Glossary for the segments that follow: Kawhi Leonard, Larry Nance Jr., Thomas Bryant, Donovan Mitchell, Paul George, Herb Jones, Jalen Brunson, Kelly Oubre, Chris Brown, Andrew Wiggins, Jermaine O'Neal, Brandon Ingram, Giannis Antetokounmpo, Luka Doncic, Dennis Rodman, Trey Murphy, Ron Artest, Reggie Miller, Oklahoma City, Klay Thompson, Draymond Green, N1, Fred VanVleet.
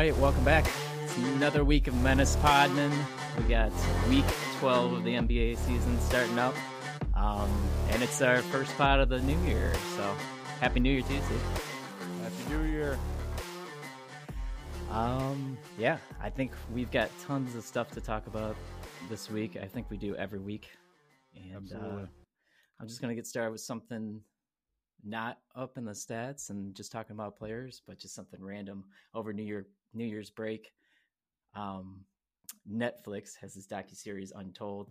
right, welcome back. It's another week of Menace Podman. We got week 12 of the NBA season starting up. And it's our first pod of the new year. So happy New Year Tuesday. Happy New Year. Yeah, I think we've got tons of stuff to talk about this week. I think we do every week. And absolutely. I'm just going to get started with something not up in the stats and just talking about players, but just something random over New Year's break. Netflix has this docuseries Untold,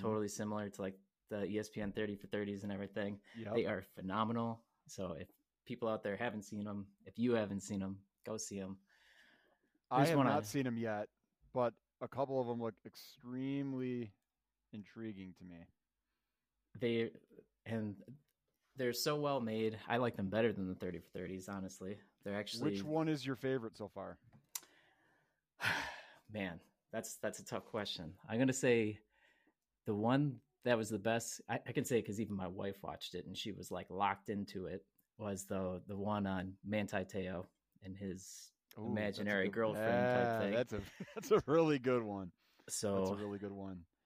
totally similar to like the ESPN 30 for 30s and everything. Yep. They are phenomenal. So if people out there haven't seen them, if you haven't seen them, go see them. I have not seen them yet, but a couple of them look extremely intriguing to me. They're so well made. I like them better than the 30 for 30s, honestly. They're actually. Which one is your favorite so far? Man, that's a tough question. I'm going to say the one that was the best, I can say because even my wife watched it and she was like locked into it, was the one on Manti Te'o and his imaginary girlfriend type thing. That's a really good one.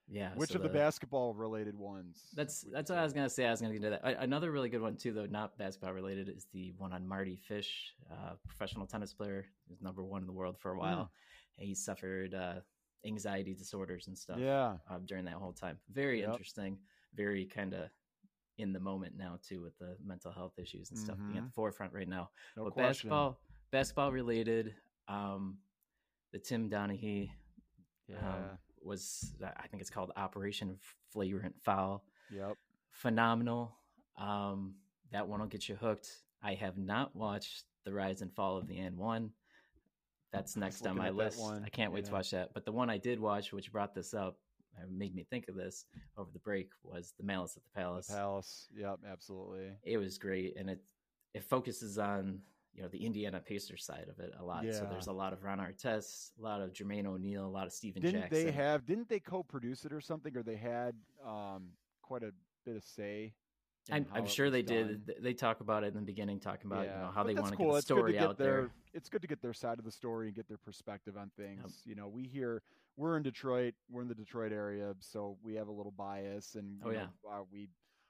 Yeah. Which of the basketball related ones? That's what I was going to say. I was going to get into that. Another really good one too, though, not basketball related, is the one on Marty Fish, professional tennis player. He was number one in the world for a while. And he suffered anxiety disorders and stuff during that whole time. Very interesting. Very kind of in the moment now too, with the mental health issues and stuff being at the forefront right now. No but question. Basketball related, the Tim Donaghy, was I think it's called Operation Flagrant Foul. Yep. Phenomenal. That one will get you hooked. I have not watched The Rise and Fall of the N1. That's next on my list. I can't wait to watch that. But the one I did watch, which brought this up, made me think of this over the break, was The Malice at the Palace. Yep, absolutely. It was great, and it focuses on the Indiana Pacers side of it a lot. Yeah. So there's a lot of Ron Artest, a lot of Jermaine O'Neal, a lot of Steven Jackson. Didn't they co-produce it or something? Or they had quite a bit of say? I'm sure they did. They talk about it in the beginning, talking about how they want to get the story out there. It's good to get their side of the story and get their perspective on things. Yep. We're in Detroit. We're in the Detroit area, so we have a little bias, and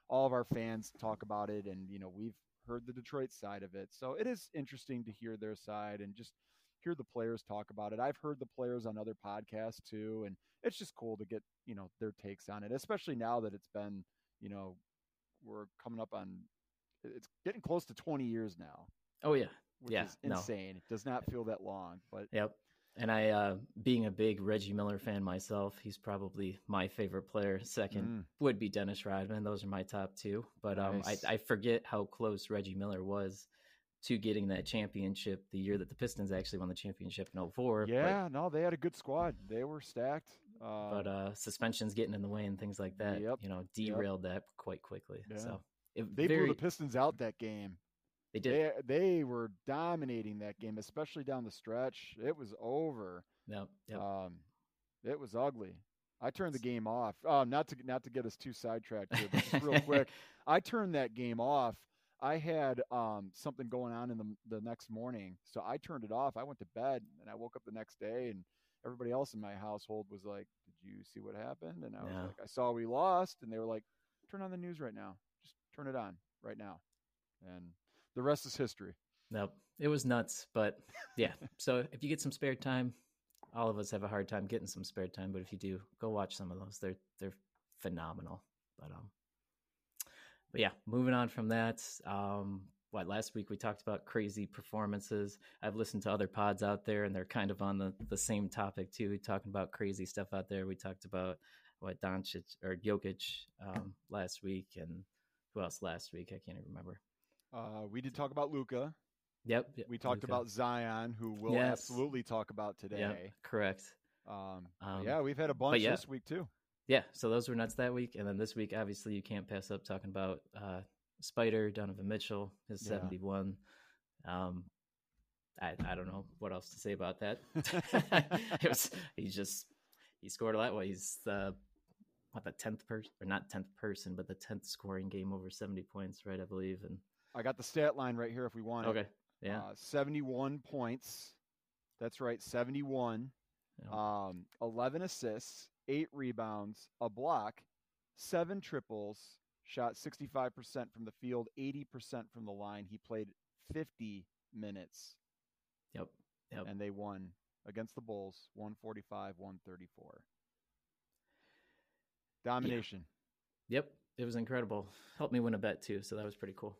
all of our fans talk about it, and we've heard the Detroit side of it. So it is interesting to hear their side and just hear the players talk about it. I've heard the players on other podcasts too. And it's just cool to get, their takes on it, especially now that it's been, we're coming up on, it's getting close to 20 years now. Oh yeah. Which is insane. No. It does not feel that long, but And I, being a big Reggie Miller fan myself, he's probably my favorite player. Second would be Dennis Rodman. Those are my top two. But nice. I forget how close Reggie Miller was to getting that championship the year that the Pistons actually won the championship in 2004. Yeah, they had a good squad. They were stacked. But suspensions getting in the way and things like that, derailed that quite quickly. Yeah. So they blew the Pistons out that game. They did. They were dominating that game, especially down the stretch. It was over. Yep. It was ugly. I turned the game off. Not to get us too sidetracked here, but just real quick, I turned that game off. I had something going on in the next morning, so I turned it off. I went to bed, and I woke up the next day, and everybody else in my household was like, "Did you see what happened?" And I was like, "I saw we lost," and they were like, "Turn on the news right now. Just turn it on right now," and the rest is history. Nope. It was nuts, but so if you get some spare time, all of us have a hard time getting some spare time, but if you do, go watch some of those. They're phenomenal. But moving on from that, last week we talked about crazy performances. I've listened to other pods out there, and they're kind of on the same topic too, talking about crazy stuff out there. We talked about Jokic last week, and who else last week? I can't even remember. We did talk about Luka. Yep. We talked about Zion, who we'll absolutely talk about today. Yep, correct. We've had a bunch this week too. Yeah, so those were nuts that week. And then this week, obviously, you can't pass up talking about Spider, Donovan Mitchell, his 71. I don't know what else to say about that. He scored a lot. Well, he's the 10th person, or not 10th person, but the 10th scoring game over 70 points, right, I believe. And I got the stat line right here if we want it. Okay, 71 points. That's right, 71. Yeah. 11 assists, 8 rebounds, a block, 7 triples, shot 65% from the field, 80% from the line. He played 50 minutes. Yep. And they won against the Bulls, 145-134. Domination. Yeah. Yep. It was incredible. Helped me win a bet too, so that was pretty cool.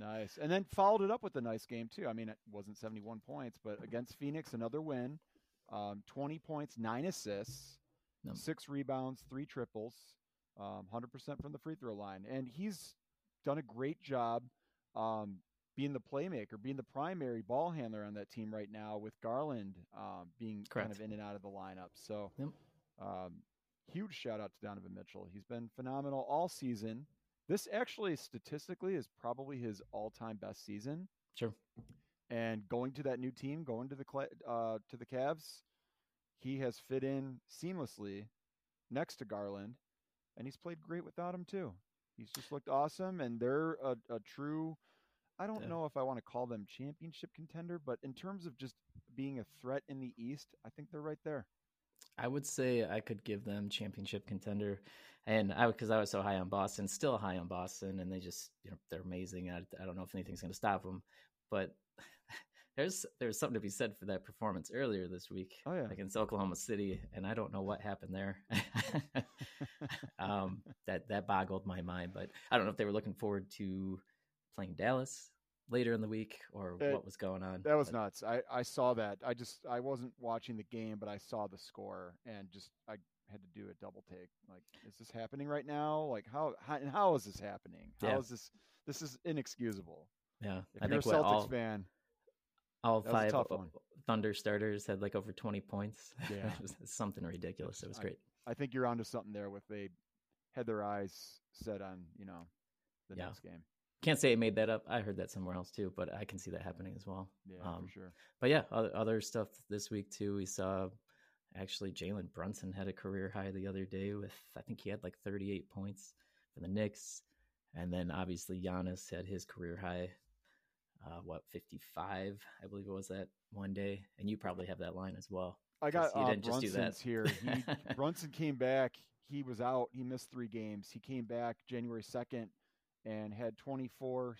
Nice. And then followed it up with a nice game too. I mean, it wasn't 71 points, but against Phoenix, another win. 20 points, 9 assists, 6 rebounds, 3 triples, 100% from the free throw line. And he's done a great job being the playmaker, being the primary ball handler on that team right now, with Garland being kind of in and out of the lineup. So huge shout out to Donovan Mitchell. He's been phenomenal all season. This actually statistically is probably his all-time best season. Sure. And going to that new team, going to the Cavs, he has fit in seamlessly next to Garland, and he's played great without him too. He's just looked awesome, and they're a true, I don't know if I want to call them championship contender, but in terms of just being a threat in the East, I think they're right there. I would say I could give them championship contender, and because I was so high on Boston, still high on Boston, and they just, you know, they're amazing. I don't know if anything's going to stop them, but there's something to be said for that performance earlier this week, against Oklahoma City, and I don't know what happened there. That boggled my mind, but I don't know if they were looking forward to playing Dallas later in the week or what was going on. That was nuts. I saw that. I wasn't watching the game, but I saw the score and I had to do a double take. Like, is this happening right now? Like, how is this happening? This is inexcusable. Yeah. If I think a Celtics fan. All 5 Thunder starters had like over 20 points. Yeah. It was something ridiculous. It was great. I think you're onto something there with they had their eyes set on, the next game. Can't say I made that up. I heard that somewhere else too, but I can see that happening as well. Yeah, for sure. But yeah, other stuff this week too. We saw actually Jalen Brunson had a career high the other day with, I think he had like 38 points for the Knicks. And then obviously Giannis had his career high, 55, I believe it was that one day. And you probably have that line as well. I got Brunson's here. Brunson came back. He was out. He missed 3 games. He came back January 2nd. And had 24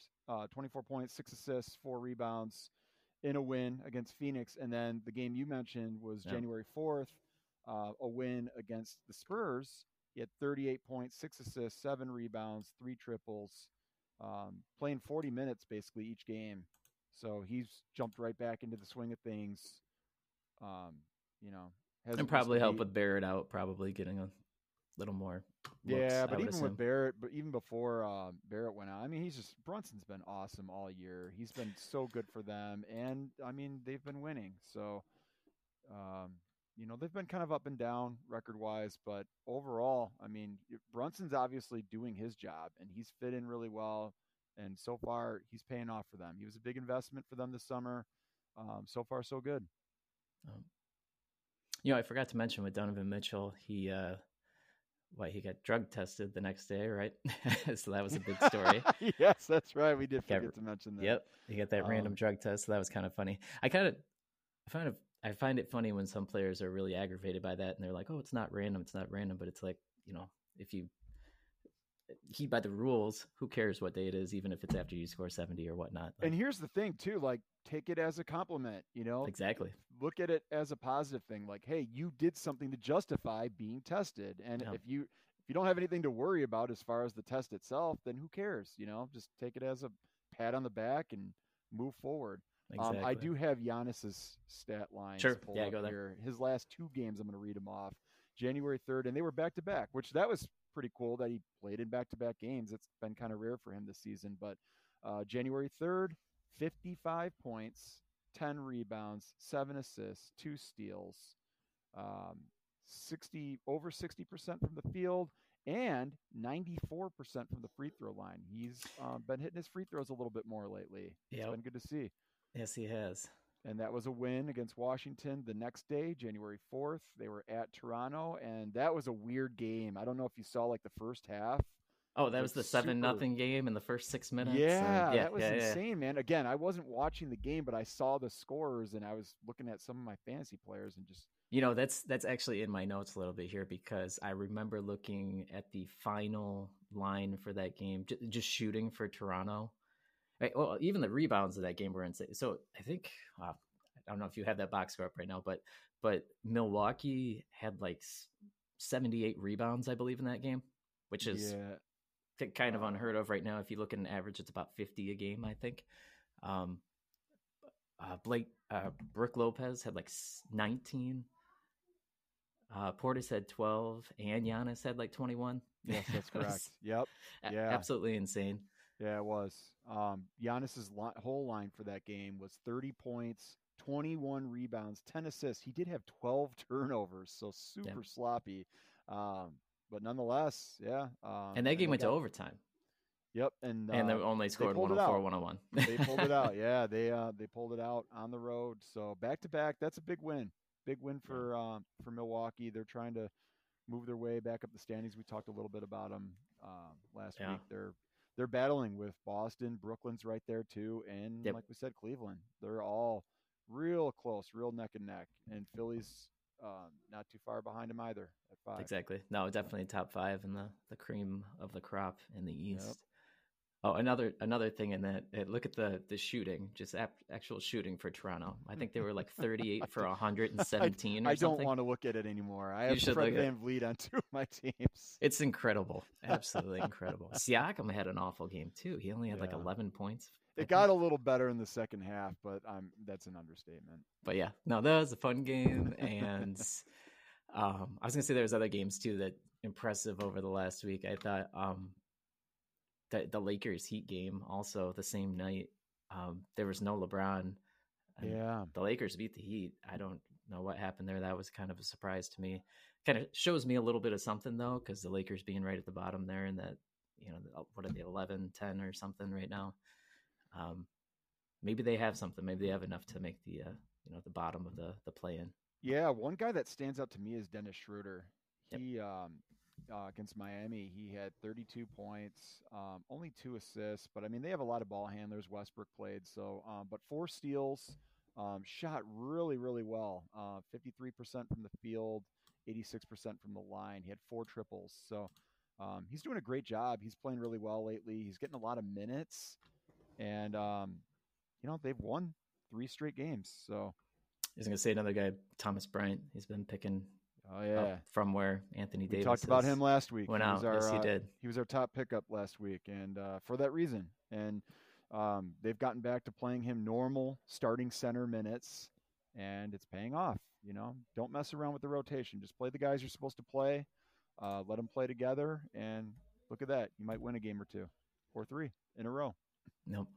points, 6 assists, 4 rebounds in a win against Phoenix. And then the game you mentioned was January 4th, a win against the Spurs. He had 38 points, 6 assists, 7 rebounds, 3 triples, playing 40 minutes basically each game. So he's jumped right back into the swing of things. And probably helped with Barrett out, probably getting a little more looks, but even with Barrett, but even before Barrett went out, I mean, Brunson's been awesome all year. He's been so good for them, and I mean, they've been winning. So, they've been kind of up and down record-wise, but overall, I mean, Brunson's obviously doing his job, and he's fit in really well. And so far, he's paying off for them. He was a big investment for them this summer. So far, so good. I forgot to mention with Donovan Mitchell, he got drug tested the next day, right? So that was a big story. Yes, that's right. We did forget to mention that. Yep, he got that random drug test. So that was kind of funny. I find it funny when some players are really aggravated by that, and they're like, "Oh, it's not random." But it's like, if you heed by the rules, who cares what day it is, even if it's after you score 70 or whatnot. Like, and here's the thing too: like, take it as a compliment. Exactly. Look at it as a positive thing. Like, hey, you did something to justify being tested, and if you don't have anything to worry about as far as the test itself, then who cares? Just take it as a pat on the back and move forward. Exactly. I do have Giannis's stat lines pulled up here. His last 2 games, I'm going to read them off. January 3rd, and they were back-to-back, which that was pretty cool that he played in back-to-back games. It's been kind of rare for him this season. But January 3rd, 55 points, 10 rebounds, 7 assists, 2 steals, 60% from the field, and 94% from the free throw line. He's been hitting his free throws a little bit more lately. It's been good to see. Yes, he has. And that was a win against Washington the next day, January 4th. They were at Toronto, and that was a weird game. I don't know if you saw, like, the first half. Oh, that was the 7-0 game in the first 6 minutes. Yeah, that was insane, man. Again, I wasn't watching the game, but I saw the scorers and I was looking at some of my fantasy players and just, you know, that's actually in my notes a little bit here because I remember looking at the final line for that game, just shooting for Toronto. Well, even the rebounds of that game were insane. So I think I don't know if you have that box score up right now, but Milwaukee had like 78 rebounds, I believe, in that game, which is kind of unheard of right now. If you look at an average, it's about 50 a game, I think. Brook Lopez had like 19. Portis had 12, and Giannis had like 21. Yes, that's correct. Yep. Yeah. Absolutely insane. Yeah, it was. Giannis's whole line for that game was 30 points, 21 rebounds, 10 assists. He did have 12 turnovers, so super sloppy. But nonetheless, and that game went to overtime. Yep, and they only scored 104-101. They pulled it out. Yeah, they pulled it out on the road. So back to back, that's a big win. Big win for Milwaukee. They're trying to move their way back up the standings. We talked a little bit about them last week. They're battling with Boston. Brooklyn's right there too, and like we said, Cleveland. They're all real close, real neck and neck, and Philly's not too far behind them either at 5. Exactly. No, definitely top 5 and the cream of the crop in the East. Yep. Oh, another thing in that, look at the shooting, just actual shooting for Toronto. I think they were like 38 for 117 or something. I don't want to look at it anymore. I have Fred VanVleet on two of my teams. It's incredible. Absolutely incredible. Siakam had an awful game too. He only had like 11 points. It got a little better in the second half, but that's an understatement. But yeah, no, that was a fun game. And I was going to say there was other games too that impressive over the last week. I thought the Lakers Heat game also the same night. There was no LeBron. Yeah. The Lakers beat the Heat. I don't know what happened there. That was kind of a surprise to me. Kind of shows me a little bit of something though, because the Lakers being right at the bottom there and that, you know, what are they, 11, 10 or something right now? Maybe they have something. Maybe they have enough to make the the bottom of the play-in. Yeah, one guy that stands out to me is Dennis Schroeder. He against Miami, he had 32 points, only 2 assists. But I mean, they have a lot of ball handlers. Westbrook played, so but 4 steals, shot really, really well. 53% from the field, 86% from the line. He had 4 triples, so he's doing a great job. He's playing really well lately. He's getting a lot of minutes. And, they've won 3 straight games. So I was going to say another guy, Thomas Bryant. He's been picking up from where Anthony Davis talked about him last week. Went out. Yes, he did. He was our top pickup last week, and for that reason. And they've gotten back to playing him normal starting center minutes, and it's paying off. You know, don't mess around with the rotation. Just play the guys you're supposed to play. Let them play together, and look at that. You might win a game or 2 or 3 in a row. Nope.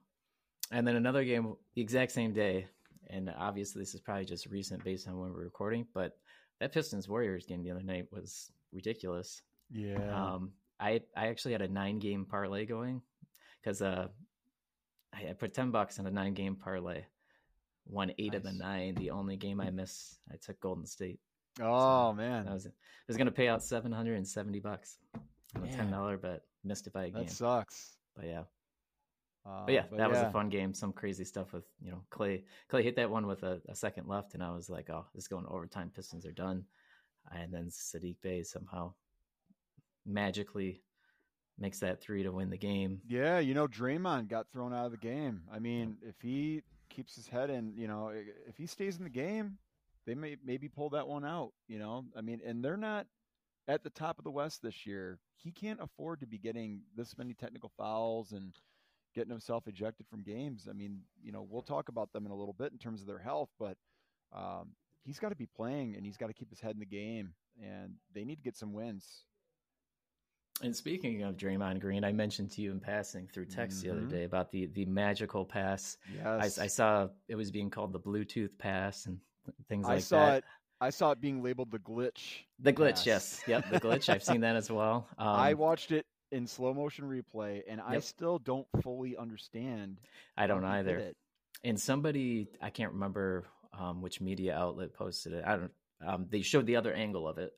And then another game the exact same day, and obviously this is probably just recent based on when we're recording, but that Pistons Warriors game the other night was ridiculous. Yeah. I actually had a 9-game parlay going because I put $10 on a 9-game parlay, won 8 of the 9. The only game I missed, I took Golden State. Oh, so man. I was going to pay out $770 on a $10 bet. Missed it by a game. That sucks. But yeah. But that was a fun game. Some crazy stuff with, you know, Klay hit that one with a second left, and I was like, oh, this is going to overtime. Pistons are done. And then Sadiq Bey somehow magically makes that 3 to win the game. Yeah, you know, Draymond got thrown out of the game. I mean, if he keeps his head in, you know, if he stays in the game, they may maybe pull that one out, you know. I mean, and they're not at the top of the West this year. He can't afford to be getting this many technical fouls and getting himself ejected from games. I mean, you know, we'll talk about them in a little bit in terms of their health, but he's got to be playing and he's got to keep his head in the game, and they need to get some wins. And speaking of Draymond Green, I mentioned to you in passing through text the other day about the magical pass. Yes. I saw it was being called the Bluetooth pass and things like that. I saw it being labeled the glitch. The glitch, pass. Yes. Yep, the glitch. I've seen that as well. I watched it in slow motion replay, and I still don't fully understand. I don't either. And somebody, I can't remember which media outlet posted it. They showed the other angle of it,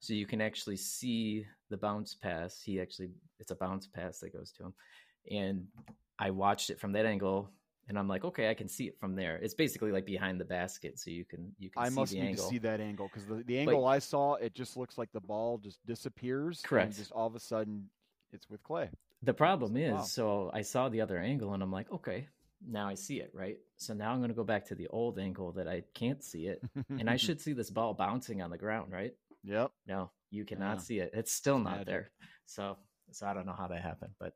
So you can actually see the bounce pass. It's a bounce pass that goes to him. And I watched it from that angle, and I'm like, okay, I can see it from there. It's basically like behind the basket, so you can see the angle. I must need to see that angle, because the angle I saw, it just looks like the ball just disappears. Correct. And just all of a sudden, it's with Klay. The problem is, wow. So I saw the other angle, and I'm like, okay, now I see it, right? So now I'm going to go back to the old angle that I can't see it, and I should see this ball bouncing on the ground, right? Yep. No, you cannot see it. It's still not there. So I don't know how that happened, but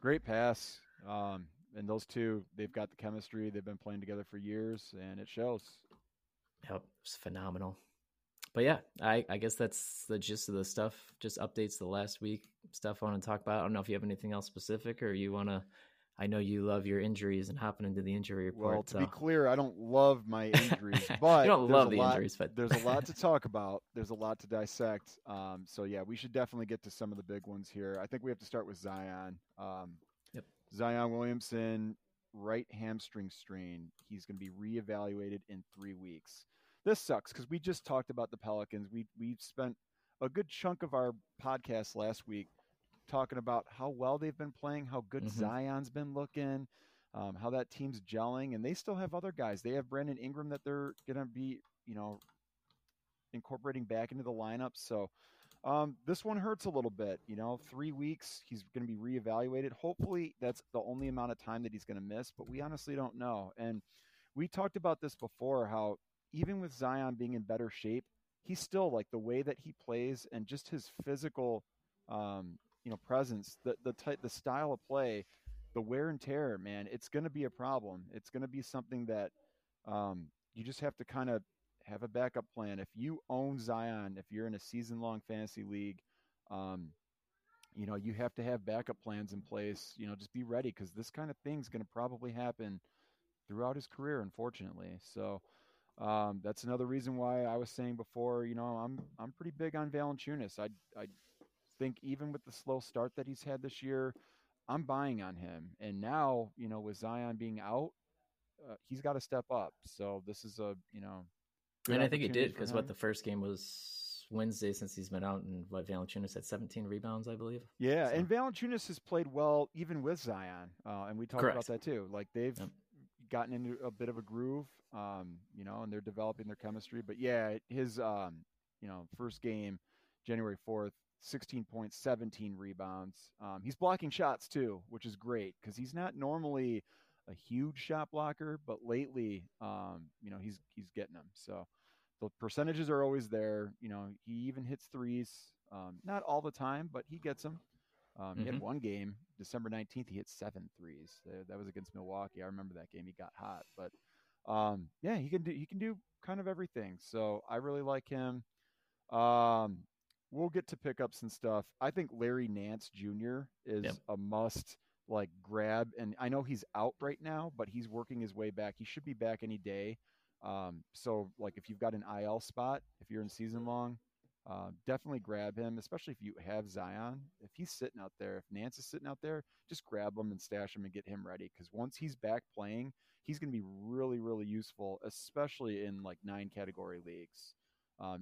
great pass. And those two, they've got the chemistry. They've been playing together for years, and it shows. Yep, it's phenomenal. But yeah, I guess that's the gist of the stuff. Just updates the last week stuff I want to talk about. I don't know if you have anything else specific, or you want to. I know you love your injuries and hopping into the injury report. Well, to be clear, I don't love my injuries, but there's a lot to talk about. There's a lot to dissect. So yeah, we should definitely get to some of the big ones here. I think we have to start with Zion. Yep. Zion Williamson, right hamstring strain. He's going to be reevaluated in 3 weeks. This sucks because we just talked about the Pelicans. We spent a good chunk of our podcast last week talking about how well they've been playing, how good Zion's been looking, how that team's gelling, and they still have other guys. They have Brandon Ingram that they're going to be, incorporating back into the lineup. So this one hurts a little bit, 3 weeks. He's going to be reevaluated. Hopefully that's the only amount of time that he's going to miss, but we honestly don't know. And we talked about this before, how even with Zion being in better shape, he's still like the way that he plays and just his physical, presence, the style of play, the wear and tear, man, it's going to be a problem. It's going to be something that you just have to kind of have a backup plan. If you own Zion, if you're in a season long fantasy league, you have to have backup plans in place, just be ready. Cause this kind of thing's going to probably happen throughout his career, unfortunately. So that's another reason why I was saying before, I'm pretty big on Valančiūnas. I think even with the slow start that he's had this year, I'm buying on him. And now, with Zion being out, he's got to step up. So this is and I think he did, because the first game was Wednesday since he's been out, and Valančiūnas had 17 rebounds, I believe. Yeah. So. And Valančiūnas has played well, even with Zion. And we talked about that too. Like they've gotten into a bit of a groove, and they're developing their chemistry, but yeah, his, first game, January 4th, 16 points, 17 rebounds. He's blocking shots too, which is great because he's not normally a huge shot blocker, but lately, he's getting them. So the percentages are always there. He even hits threes, not all the time, but he gets them. He had one game, December 19th, he hit 7 threes. That was against Milwaukee. I remember that game. He got hot, but he can do kind of everything. So I really like him. We'll get to pickups and stuff. I think Larry Nance Jr. is a must grab. And I know he's out right now, but he's working his way back. He should be back any day. So if you've got an IL spot, if you're in season long, definitely grab him, especially if you have Zion. If he's sitting out there, if Nance is sitting out there, just grab him and stash him and get him ready. Cause once he's back playing, he's going to be really, really useful, especially in 9 category leagues.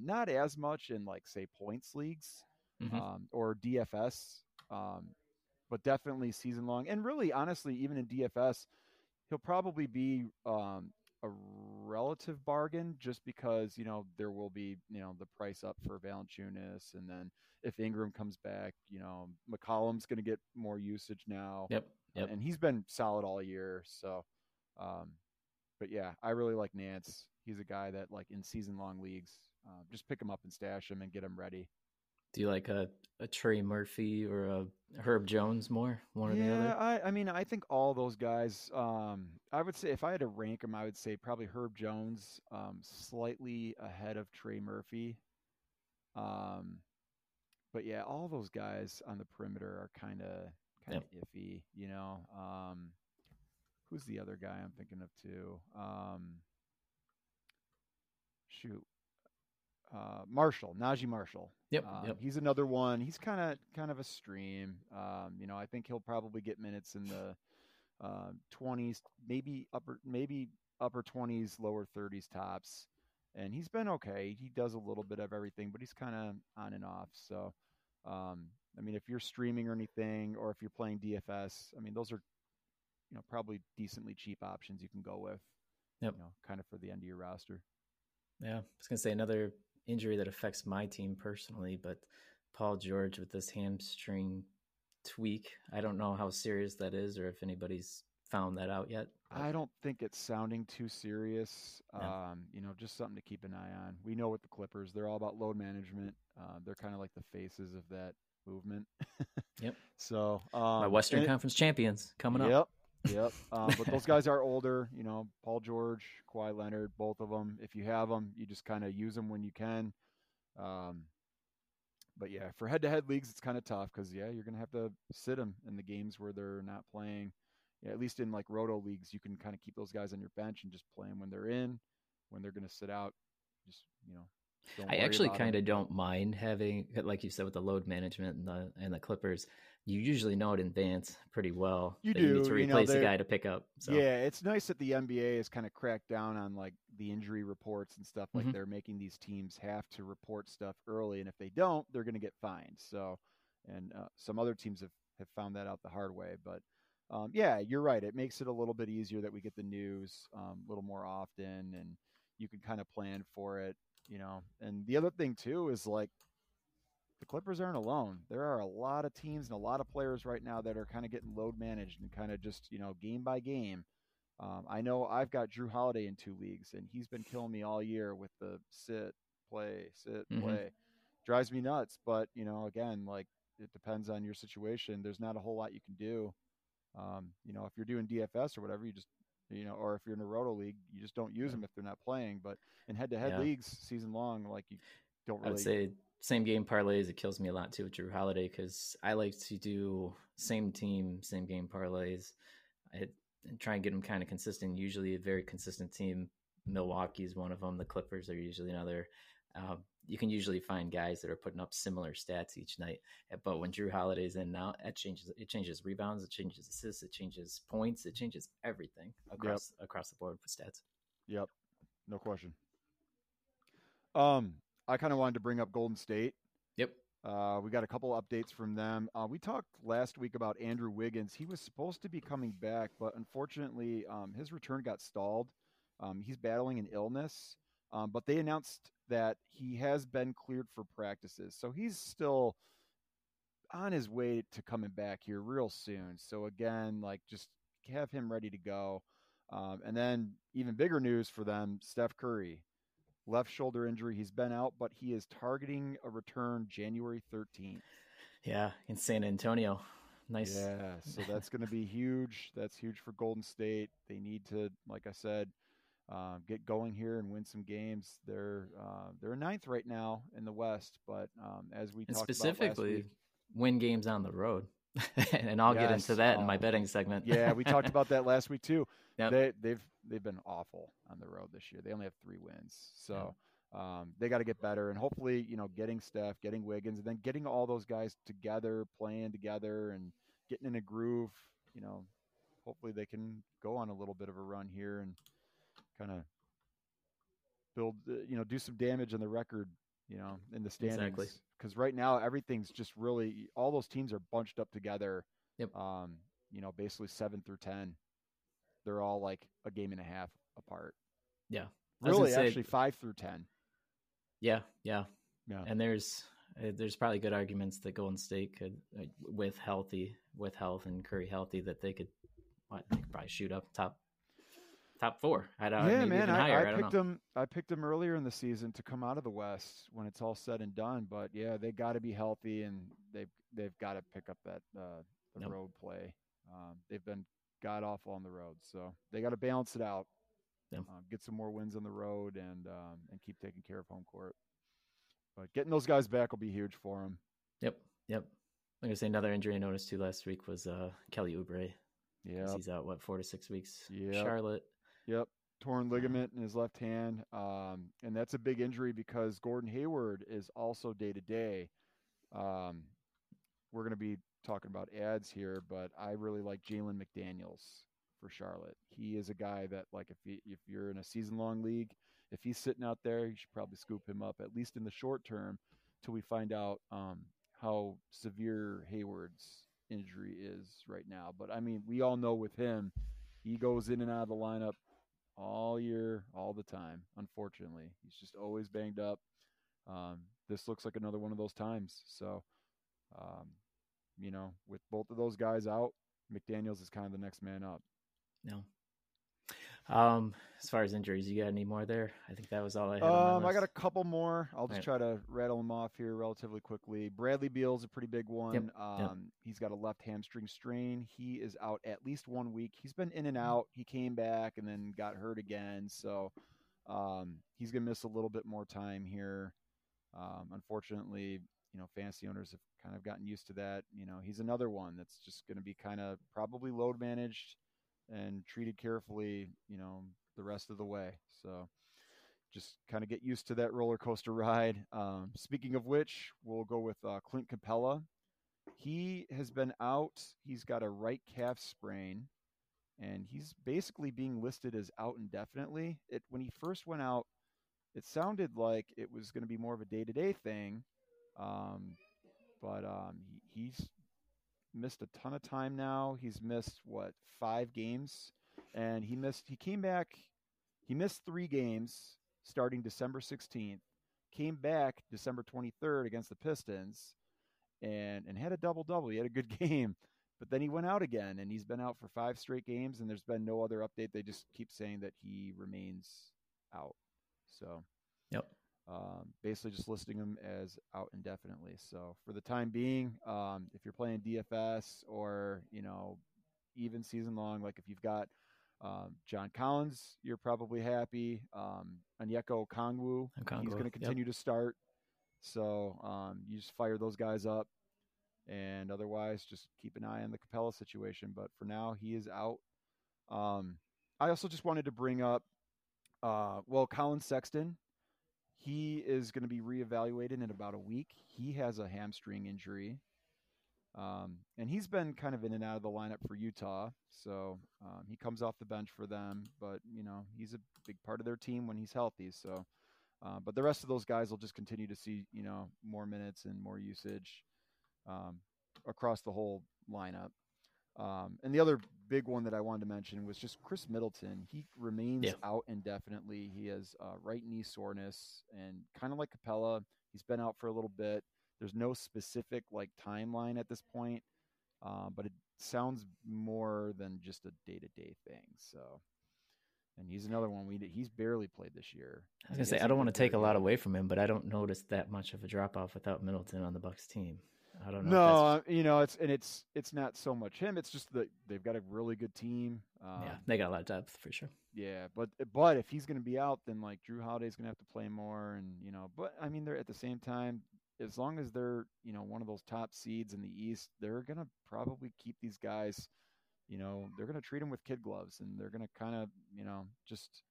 Not as much in say points leagues, or DFS, but definitely season long. And really, honestly, even in DFS, he'll probably be, a relative bargain just because, there will be, the price up for Valančiūnas. And then if Ingram comes back, McCollum's going to get more usage now. Yep. And he's been solid all year. So, but yeah, I really like Nance. He's a guy that in season long leagues, just pick him up and stash him and get him ready. Do you like a Trey Murphy or a Herb Jones more? One or the other? I think all those guys, I would say if I had to rank them, I would say probably Herb Jones, slightly ahead of Trey Murphy. But yeah, all those guys on the perimeter are kind of iffy, who's the other guy I'm thinking of too? Najee Marshall. Yep. He's another one. He's kind of a stream. I think he'll probably get minutes in the 20s, maybe upper 20s, lower 30s tops. and he's been okay. He does a little bit of everything, but he's kind of on and off. So, I mean, if you're streaming or anything, or if you're playing DFS, I mean, those are, you know, probably decently cheap options you can go with, you know, kind of for the end of your roster. Yeah. I was going to say another injury that affects my team personally, but Paul George with this hamstring tweak. I don't know how serious that is or if anybody's found that out yet. I don't think it's sounding too serious. No. You know, just something to keep an eye on. We know with the Clippers, they're all about load management. They're kind of like the faces of that movement. So my Western Conference champions coming up. But those guys are older, you know, Paul George, Kawhi Leonard, both of them. If you have them, you just kind of use them when you can. But yeah, for head-to-head leagues, it's kind of tough because, you're going to have to sit them in the games where they're not playing. Yeah, at least in like roto leagues, you can kind of keep those guys on your bench and just play them when they're in, when they're going to sit out. Just, you know, I actually kind of don't mind having, like you said, with the load management and the Clippers, you usually know it in advance pretty well. You do need to replace a guy to pick up. So. Yeah, it's nice that the NBA has kind of cracked down on like the injury reports and stuff. Like they're making these teams have to report stuff early, and if they don't, they're going to get fined. So, and some other teams have found that out the hard way. But yeah, you're right. It makes it a little bit easier that we get the news a little more often, and you can kind of plan for it. You know, and the other thing too is like the Clippers aren't alone. There are a lot of teams and a lot of players right now that are kind of getting load managed and kind of just, you know, game by game. I know I've got Drew Holiday in two leagues and he's been killing me all year with the sit, play, drives me nuts. But, you know, again, like it depends on your situation. There's not a whole lot you can do. You know, if you're doing DFS or whatever, you just, you know, or if you're in a roto league, you just don't use them if they're not playing. But in head-to-head leagues, season long, like you don't really. I would say same game parlays. It kills me a lot too with Drew Holiday because I like to do same team, same game parlays. I try and get them kind of consistent. Usually a very consistent team. Milwaukee is one of them. The Clippers are usually another. You can usually find guys that are putting up similar stats each night. But when Drew Holiday's in now, it changes rebounds, it changes assists, it changes points, it changes everything across the board for stats. Yep, no question. I kind of wanted to bring up Golden State. Yep. We got a couple updates from them. We talked last week about Andrew Wiggins. He was supposed to be coming back, but unfortunately, his return got stalled. He's battling an illness. But they announced that he has been cleared for practices. So he's still on his way to coming back here real soon. So again, like just have him ready to go. And then even bigger news for them, Steph Curry, left shoulder injury. He's been out, but he is targeting a return January 13th. Yeah. In San Antonio. Nice. Yeah. So that's going to be huge. That's huge for Golden State. They need to, like I said, get going here and win some games. They're ninth right now in the West, but as we talked specifically about last week, win games on the road, and I'll get into that in my betting segment. Yeah, we talked about that last week too. Yep. They've been awful on the road this year. They only have 3 wins, so they got to get better. And hopefully, you know, getting Steph, getting Wiggins, and then getting all those guys together, playing together, and getting in a groove. You know, hopefully they can go on a little bit of a run here and kind of build, you know, do some damage on the record, you know, in the standings. Exactly. Because right now everything's just really, all those teams are bunched up together. Yep. You know, basically 7 through 10, they're all like a game and a half apart. Yeah. Really, actually 5 through 10. Yeah, yeah, yeah. And there's probably good arguments that Golden State could, with health and Curry healthy, that they could probably shoot up top 4. I don't know. Yeah, man. I picked them earlier in the season to come out of the West when it's all said and done. But yeah, they got to be healthy, and they've got to pick up that the road play. They've been god awful on the road, so they got to balance it out. Yep. Get some more wins on the road, and keep taking care of home court. But getting those guys back will be huge for them. Yep, yep. I'm gonna say another injury I noticed too last week was Kelly Oubre. Yeah, he's out 4 to 6 weeks. Yeah, Charlotte. Yep. Torn ligament in his left hand. And that's a big injury because Gordon Hayward is also day-to-day. We're going to be talking about ads here, but I really like Jalen McDaniels for Charlotte. He is a guy that, like, if you're in a season-long league if he's sitting out there, you should probably scoop him up, at least in the short term, till we find out how severe Hayward's injury is right now. But I mean, we all know with him, he goes in and out of the lineup all year, all the time. Unfortunately, he's just always banged up. This looks like another one of those times. So, you know, with both of those guys out, McDaniels is kind of the next man up. No. As far as injuries, you got any more there? I think that was all I had on my list. I got a couple more. I'll just try to rattle them off here relatively quickly. Bradley Beal's a pretty big one. He's got a left hamstring strain. He is out at least 1 week. He's been in and out. He came back and then got hurt again. So he's going to miss a little bit more time here. Unfortunately, you know, fantasy owners have kind of gotten used to that. You know, he's another one that's just going to be kind of probably load managed and treated carefully, you know, the rest of the way. So just kind of get used to that roller coaster ride. Speaking of which, we'll go with Clint Capella. He has been out. He's got a right calf sprain, and he's basically being listed as out indefinitely. When he first went out, it sounded like it was going to be more of a day-to-day thing, but he's missed a ton of time now. He's missed, 5 games? And he came back. He missed 3 games starting December 16th, came back December 23rd against the Pistons and had a double-double. He had a good game, but then he went out again, and he's been out for 5 straight games, and there's been no other update. They just keep saying that he remains out. So, basically just listing him as out indefinitely. So for the time being, if you're playing DFS or, you know, even season long, like if you've got John Collins, you're probably happy. Onyeka Okongwu, he's going to continue to start. So you just fire those guys up, and otherwise just keep an eye on the Capella situation. But for now, he is out. I also just wanted to bring up, Colin Sexton, he is going to be reevaluated in about a week. He has a hamstring injury, and he's been kind of in and out of the lineup for Utah. So he comes off the bench for them, but you know, he's a big part of their team when he's healthy. So, but the rest of those guys will just continue to see, you know, more minutes and more usage across the whole lineup. And the other big one that I wanted to mention was just Chris Middleton. He remains out indefinitely. He has right knee soreness, and kind of like Capella, he's been out for a little bit. There's no specific like timeline at this point, but it sounds more than just a day-to-day thing. So, and he's another one he's barely played this year. I was gonna say, I don't want to take a lot away from him, but I don't notice that much of a drop off without Middleton on the Bucks team. I don't know. No, you know, it's not so much him. It's just that they've got a really good team. They got a lot of depth for sure. Yeah, but if he's going to be out, then like Drew Holiday's going to have to play more, and you know. But I mean, they're at the same time. As long as they're, you know, one of those top seeds in the East, they're going to probably keep these guys. You know, they're going to treat them with kid gloves, and they're going to kind of, you know, just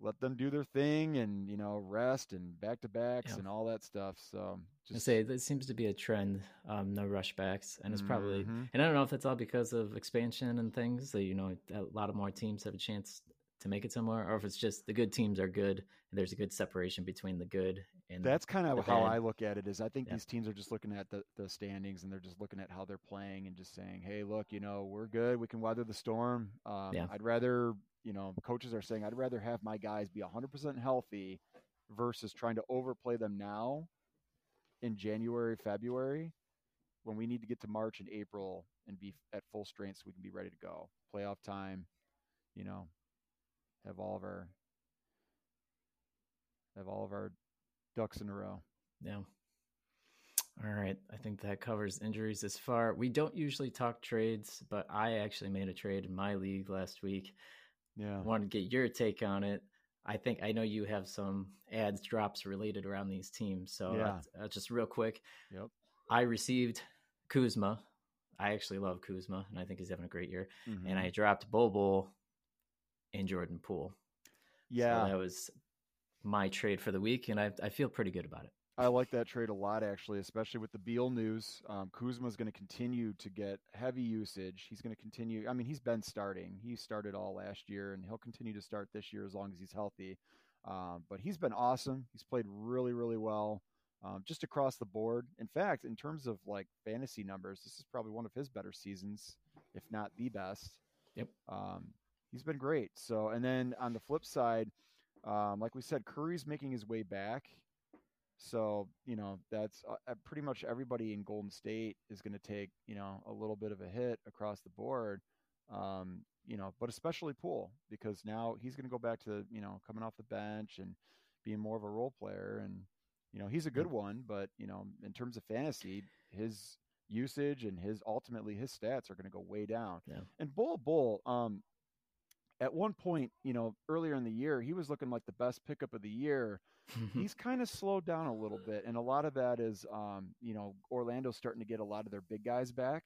let them do their thing and, you know, rest and back-to-backs and all that stuff. So just say that seems to be a trend, no rush backs. And it's probably, and I don't know if that's all because of expansion and things. So, you know, a lot of more teams have a chance to make it somewhere, or if it's just the good teams are good and there's a good separation between the good. And that's kind of how I look at it is I think these teams are just looking at the standings, and they're just looking at how they're playing and just saying, hey, look, you know, we're good. We can weather the storm. I'd rather, you know, coaches are saying, I'd rather have my guys be 100% healthy versus trying to overplay them now in January, February, when we need to get to March and April and be at full strength so we can be ready to go. Playoff time, you know, have all of our ducks in a row. Yeah. All right. I think that covers injuries this far. We don't usually talk trades, but I actually made a trade in my league last week. Yeah. I wanted to get your take on it. I know you have some ads drops related around these teams. So just real quick. Yep. I received Kuzma. I actually love Kuzma, and I think he's having a great year. Mm-hmm. And I dropped Bobo and Jordan Poole. Yeah. So that was my trade for the week, and I feel pretty good about it. I like that trade a lot, actually, especially with the Beal news. Kuzma's going to continue to get heavy usage. He's going to continue. I mean, he's been starting. He started all last year, and he'll continue to start this year as long as he's healthy. But he's been awesome. He's played really, really well just across the board. In fact, in terms of like fantasy numbers, this is probably one of his better seasons, if not the best. Yep. He's been great. So, and then on the flip side, like we said, Curry's making his way back. So, you know, that's pretty much everybody in Golden State is going to take, you know, a little bit of a hit across the board, you know, but especially Poole, because now he's going to go back to, you know, coming off the bench and being more of a role player. And, you know, he's a good one, but, you know, in terms of fantasy, his usage and his ultimately his stats are going to go way down. Yeah. And Bull, at one point, you know, earlier in the year, he was looking like the best pickup of the year. He's kind of slowed down a little bit. And a lot of that is, you know, Orlando's starting to get a lot of their big guys back.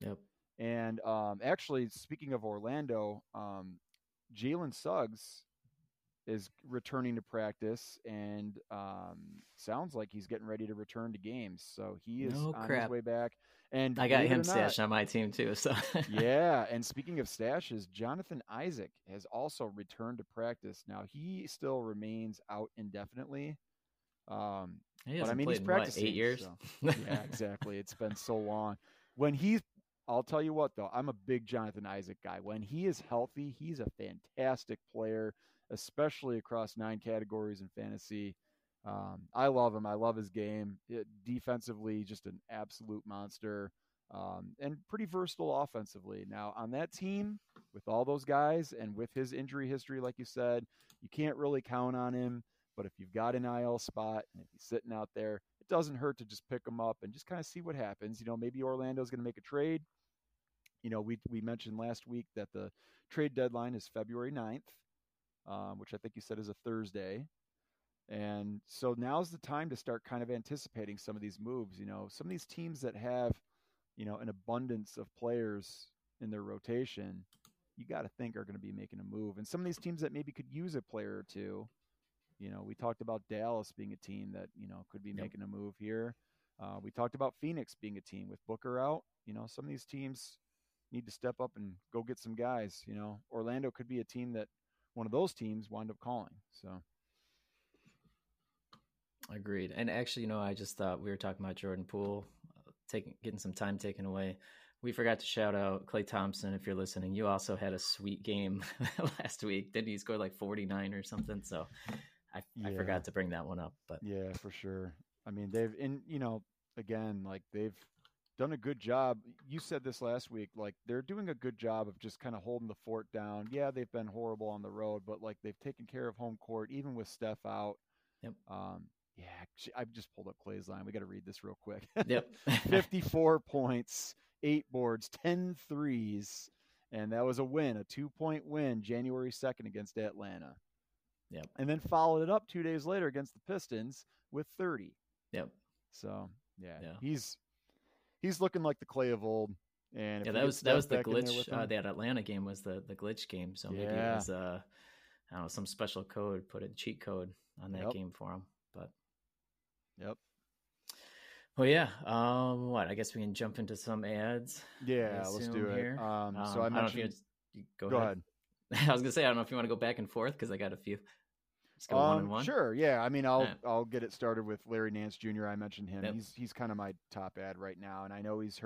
Yep. And actually, speaking of Orlando, Jalen Suggs is returning to practice and sounds like he's getting ready to return to games. So he is on his way back. And I got him stashed on my team too. So yeah. And speaking of stashes, Jonathan Isaac has also returned to practice. Now he still remains out indefinitely. But I mean, he's practicing 8 years. So, yeah, exactly. It's been so long. I'll tell you what, though, I'm a big Jonathan Isaac guy. When he is healthy, he's a fantastic player, especially across 9 categories in fantasy. I love him. I love his game. Defensively, just an absolute monster, and pretty versatile offensively. Now, on that team, with all those guys and with his injury history, like you said, you can't really count on him. But if you've got an IL spot and if he's sitting out there, it doesn't hurt to just pick them up and just kind of see what happens. You know, maybe Orlando's going to make a trade. You know, we mentioned last week that the trade deadline is February 9th, which I think you said is a Thursday. And so now's the time to start kind of anticipating some of these moves. You know, some of these teams that have, you know, an abundance of players in their rotation, you got to think are going to be making a move. And some of these teams that maybe could use a player or two. You know, we talked about Dallas being a team that, you know, could be making a move here. We talked about Phoenix being a team with Booker out. You know, some of these teams need to step up and go get some guys. You know, Orlando could be a team that one of those teams wound up calling. So. Agreed. And actually, you know, I just thought we were talking about Jordan Poole, getting some time taken away. We forgot to shout out Klay Thompson. If you're listening, you also had a sweet game last week. Didn't he score like 49 or something? So. I forgot to bring that one up, but yeah, for sure. I mean, you know, again, like they've done a good job. You said this last week, like they're doing a good job of just kind of holding the fort down. Yeah. They've been horrible on the road, but like they've taken care of home court, even with Steph out. Yep. Yeah. I've just pulled up Klay's line. We got to read this real quick. Yep. 54 points, 8 boards, 10 threes. And that was a win, a 2-point win, January 2nd against Atlanta. Yep. And then followed it up 2 days later against the Pistons with 30. Yep. So yeah. he's looking like the Clay of old. And yeah, that was the glitch. That Atlanta game was the glitch game. So maybe it was I don't know, some special code, put a cheat code on that game for him. But yep. Well, yeah. What? I guess we can jump into some ads. Yeah, let's do it. Here. So I mentioned. Go ahead. I was gonna say, I don't know if you want to go back and forth because I got a few. Let's go one and one. Sure, yeah. I mean, I'll get it started with Larry Nance Jr. I mentioned him. Yep. He's kind of my top ad right now, and I know he's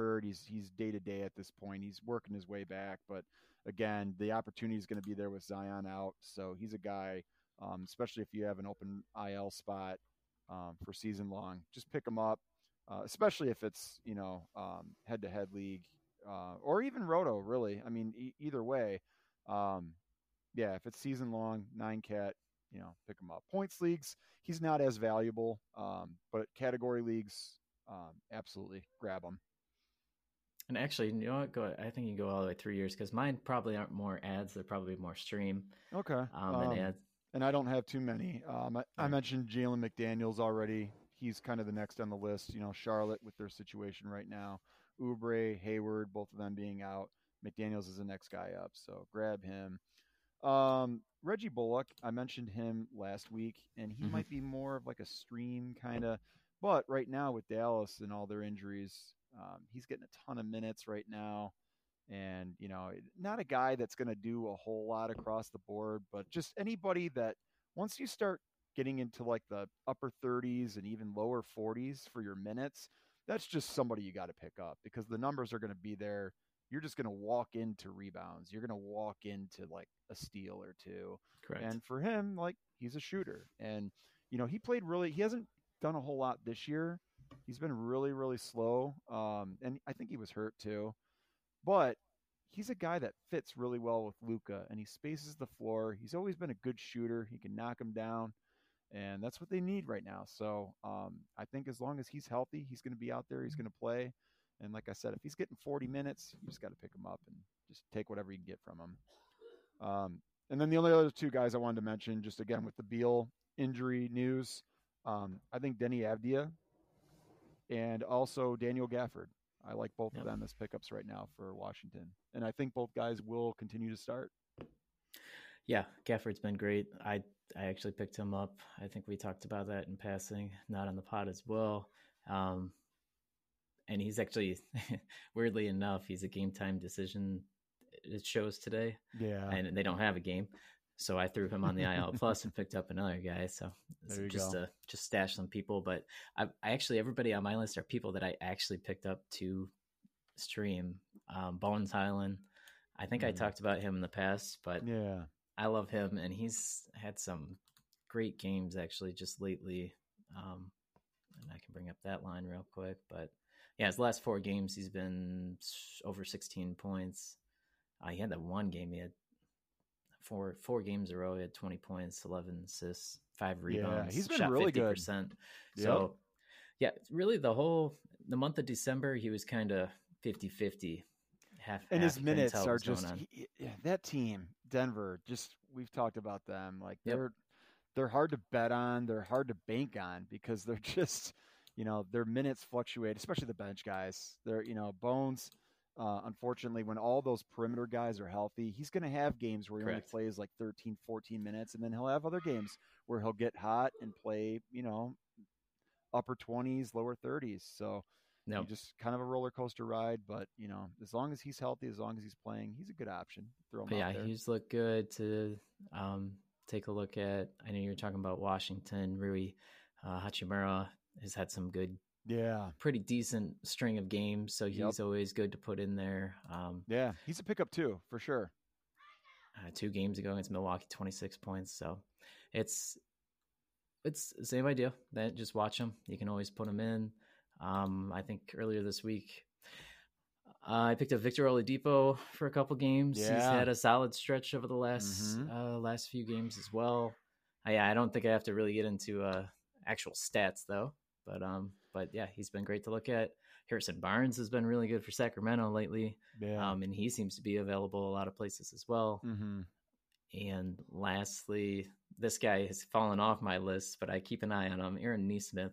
day to day at this point. He's working his way back, but again, the opportunity is going to be there with Zion out. So he's a guy, especially if you have an open IL spot for season long, just pick him up, especially if it's, you know, head to head league or even roto. Really, I mean, either way. Yeah, if it's season long, 9-cat, you know, pick him up. Points leagues, he's not as valuable, but category leagues, absolutely grab him. And actually, you know what? I think you can go all the way 3 years because mine probably aren't more ads; they're probably more stream. Okay. Than ads. And I don't have too many. I mentioned Jalen McDaniels already. He's kind of the next on the list. You know, Charlotte with their situation right now, Oubre, Hayward, both of them being out. McDaniels is the next guy up, so grab him. Reggie Bullock, I mentioned him last week, and he might be more of like a stream kind of But right now with Dallas and all their injuries, he's getting a ton of minutes right now. And, you know, not a guy that's going to do a whole lot across the board, but just anybody that once you start getting into like the upper 30s and even lower 40s for your minutes, that's just somebody you got to pick up because the numbers are going to be there. You're just going to walk into rebounds. You're going to walk into like a steal or two. Correct. And for him, like he's a shooter and, you know, he played really, he hasn't done a whole lot this year. He's been really, really slow. And I think he was hurt too. But he's a guy that fits really well with Luka, and he spaces the floor. He's always been a good shooter. He can knock him down, and that's what they need right now. So I think as long as he's healthy, he's going to be out there. He's going to play. And like I said, if he's getting 40 minutes, you just got to pick him up and just take whatever you can get from him. And then the only other two guys I wanted to mention, just again with the Beal injury news, I think Denny Avdija and also Daniel Gafford. I like both of them as pickups right now for Washington. And I think both guys will continue to start. Yeah, Gafford's been great. I actually picked him up. I think we talked about that in passing, not on the pod as well. And he's actually, weirdly enough, he's a game time decision. It shows today. Yeah. And they don't have a game. So I threw him on the IL plus and picked up another guy. So just stash some people. But I actually, everybody on my list are people that I actually picked up to stream. Bones Highland. I think I talked about him in the past, but yeah, I love him. And he's had some great games actually just lately. And I can bring up that line real quick, but yeah, his last four games, he's been over 16 points. He had that one game he had, Four games in a row, he had 20 points, 11 assists, 5 rebounds. Yeah, he's been really 50%. Good. So, yeah, really the month of December, he was kind of 50-50. And his minutes are just that team, Denver. Just we've talked about them. Like they're hard to bet on, they're hard to bank on because they're just their minutes fluctuate, especially the bench guys. They're Bones. Unfortunately, when all those perimeter guys are healthy, he's going to have games where he only plays like 13, 14 minutes, and then he'll have other games where he'll get hot and play, upper 20s, lower 30s. So just kind of a roller coaster ride. But, as long as he's healthy, as long as he's playing, he's a good option. Throw him out there. Yeah, he's looked good to take a look at. I know you were talking about Washington. Rui Hachimura has had some good pretty decent string of games, so he's always good to put in there. He's a pickup too, for sure. 2 games ago against Milwaukee, 26 points. So it's the same idea. That just watch him. You can always put him in. I think earlier this week, I picked up Victor Oladipo for a couple games. Yeah. He's had a solid stretch over the last few games as well. I don't think I have to really get into actual stats though. But yeah, he's been great to look at. Harrison Barnes has been really good for Sacramento lately. Yeah. And he seems to be available a lot of places as well. Mm-hmm. And lastly, this guy has fallen off my list, but I keep an eye on him. Aaron Nesmith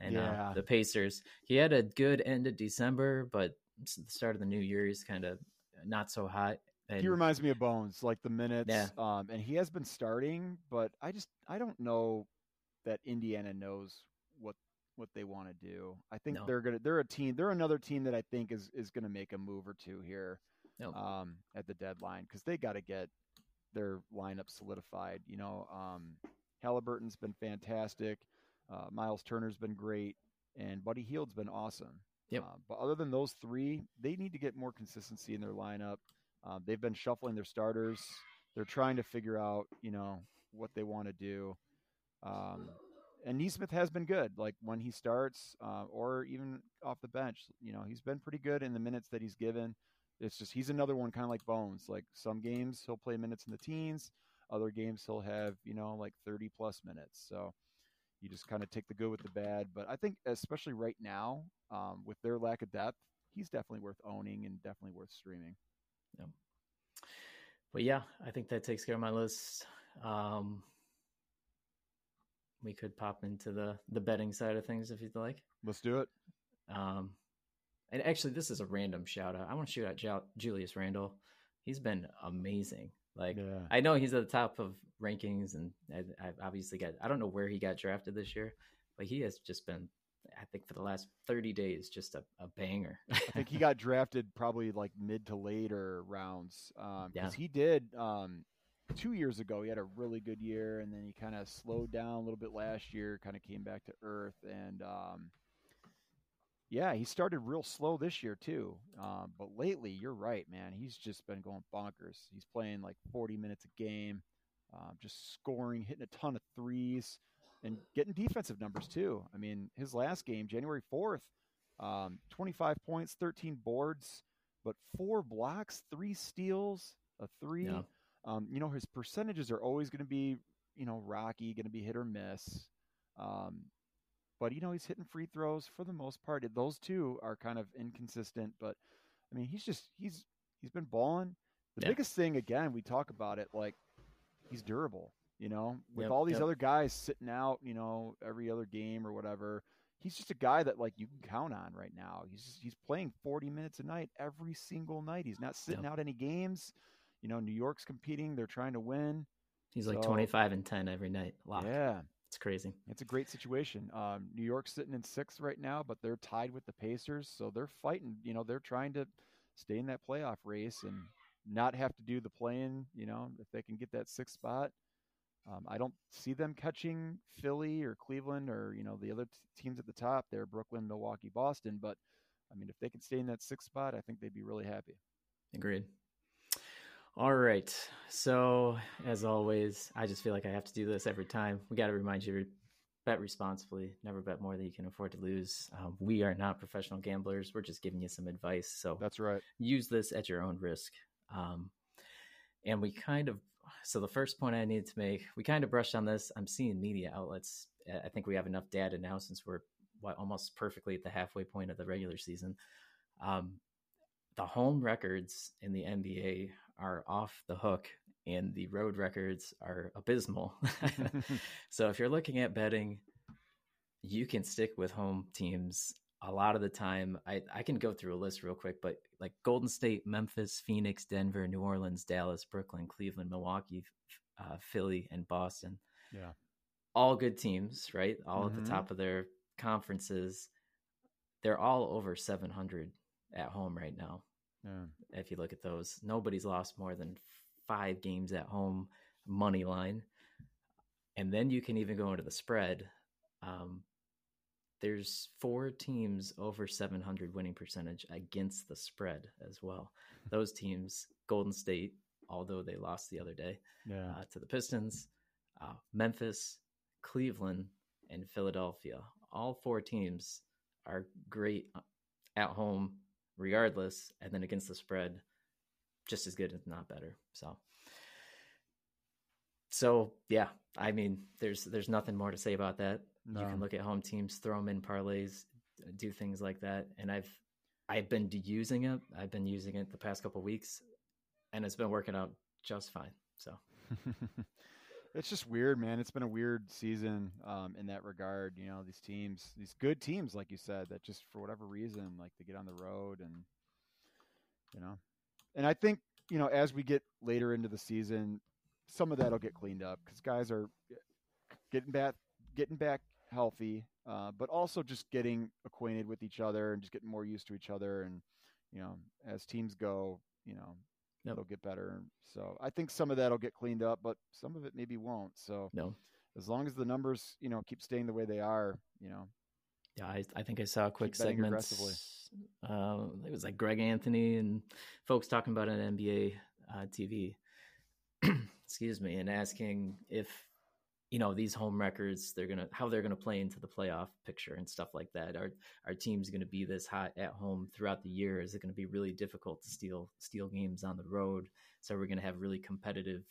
and the Pacers. He had a good end of December, but the start of the new year, he's kind of not so hot. And he reminds me of Bones, like the minutes. Yeah. And he has been starting, but I don't know that Indiana knows what they want to do. I think they're another team that I think is going to make a move or two here at the deadline, because they got to get their lineup solidified. Halliburton's been fantastic, Miles Turner's been great, and Buddy Hield's been awesome. But other than those three, they need to get more consistency in their lineup. They've been shuffling their starters. They're trying to figure out what they want to do. And Nesmith has been good, like when he starts or even off the bench. He's been pretty good in the minutes that he's given. It's just he's another one kind of like Bones. Like some games he'll play minutes in the teens. Other games he'll have, like 30-plus minutes. So you just kind of take the good with the bad. But I think especially right now with their lack of depth, he's definitely worth owning and definitely worth streaming. Yeah. But, yeah, I think that takes care of my list. We could pop into the betting side of things if you'd like. Let's do it. And actually, this is a random shout out. I want to shoot out Julius Randle. He's been amazing. I know he's at the top of rankings, and I've obviously I don't know where he got drafted this year, but he has just been I think for the last 30 days, just a banger. I think he got drafted probably like mid to later rounds. Because he did 2 years ago, he had a really good year, and then he kind of slowed down a little bit last year, kind of came back to earth. And yeah, he started real slow this year too. But lately, you're right, man. He's just been going bonkers. He's playing like 40 minutes a game, just scoring, hitting a ton of threes, and getting defensive numbers too. I mean, his last game, January 4th, 25 points, 13 boards, but 4 blocks, 3 steals, a three. Yeah. You know, his percentages are always going to be, you know, rocky, going to be hit or miss. But, you know, he's hitting free throws for the most part. Those two are kind of inconsistent, but I mean, he's been balling. The biggest thing, again, we talk about it, like he's durable, you know, with all these other guys sitting out, you know, every other game or whatever. He's just a guy that like you can count on right now. He's playing 40 minutes a night, every single night. He's not sitting out any games. You know, New York's competing. They're trying to win. He's like 25 and 10 every night. Locked. Yeah. It's crazy. It's a great situation. New York's sitting in 6th right now, but they're tied with the Pacers. So they're fighting, you know, they're trying to stay in that playoff race and not have to do the play-in, you know, if they can get that 6th spot. I don't see them catching Philly or Cleveland or, you know, the other teams at the top there, Brooklyn, Milwaukee, Boston. But I mean, if they can stay in that 6th spot, I think they'd be really happy. Agreed. All right. So as always, I just feel like I have to do this every time. We got to remind you, bet responsibly, never bet more than you can afford to lose. We are not professional gamblers. We're just giving you some advice. So that's right. Use this at your own risk. And we kind of, so the first point I needed to make, we kind of brushed on this. I'm seeing media outlets. I think we have enough data now since we're almost perfectly at the halfway point of the regular season. The home records in the NBA are off the hook and the road records are abysmal. So if you're looking at betting, you can stick with home teams a lot of the time. I can go through a list real quick, but like Golden State, Memphis, Phoenix, Denver, New Orleans, Dallas, Brooklyn, Cleveland, Milwaukee, Philly, and Boston. Yeah. All good teams, right? All at the top of their conferences. They're all over 700 at home right now. Yeah. If you look at those, nobody's lost more than 5 games at home money line. And then you can even go into the spread. There's 4 teams over 700 winning percentage against the spread as well. Those teams, Golden State, although they lost the other day to the Pistons, Memphis, Cleveland, and Philadelphia. All 4 teams are great at home regardless, and then against the spread, just as good, if not better. So yeah, I mean, there's nothing more to say about that. No. You can look at home teams, throw them in parlays, do things like that. And I've been using it. I've been using it the past couple of weeks, and it's been working out just fine. So it's just weird, man. It's been a weird season in that regard. You know, these teams, these good teams, like you said, that just for whatever reason, like they get on the road and, you know, and I think, you know, as we get later into the season, some of that will get cleaned up because guys are getting back healthy, but also just getting acquainted with each other and just getting more used to each other. And, you know, as teams go, you know, it'll get better. So I think some of that will get cleaned up, but some of it maybe won't. So as long as the numbers, you know, keep staying the way they are, you know. Yeah, I think I saw a quick segment. It was like Greg Anthony and folks talking about an NBA TV, excuse me, and asking if, you know, these home records, how they're going to play into the playoff picture and stuff like that. Are teams going to be this hot at home throughout the year? Is it going to be really difficult to steal games on the road? So we're going to have really competitive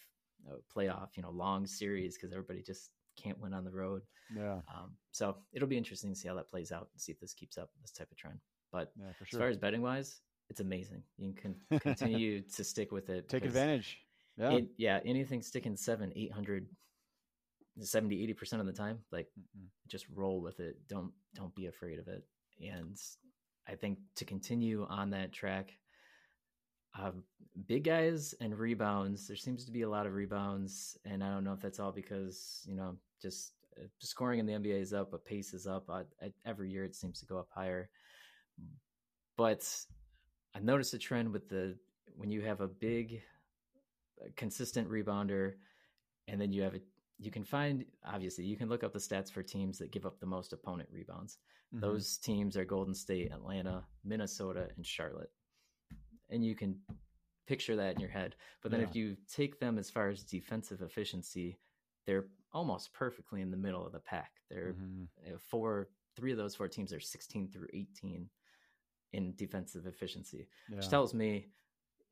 playoff, you know, long series because everybody just can't win on the road. Yeah. So it'll be interesting to see how that plays out and see if this keeps up, this type of trend. But yeah, for sure. As far as betting wise, it's amazing. You can continue to stick with it. Take advantage. Yeah. Anything sticking 700, 800. 70, 80% of the time, like just roll with it. Don't be afraid of it. And I think to continue on that track, big guys and rebounds, there seems to be a lot of rebounds. And I don't know if that's all because, you know, just scoring in the NBA is up, but pace is up. Every year it seems to go up higher. But I noticed a trend with when you have a big, consistent rebounder, and then you can find, obviously, you can look up the stats for teams that give up the most opponent rebounds. Mm-hmm. Those teams are Golden State, Atlanta, Minnesota, and Charlotte. And you can picture that in your head. But then if you take them as far as defensive efficiency, they're almost perfectly in the middle of the pack. They're three of those four teams are 16 through 18 in defensive efficiency, which tells me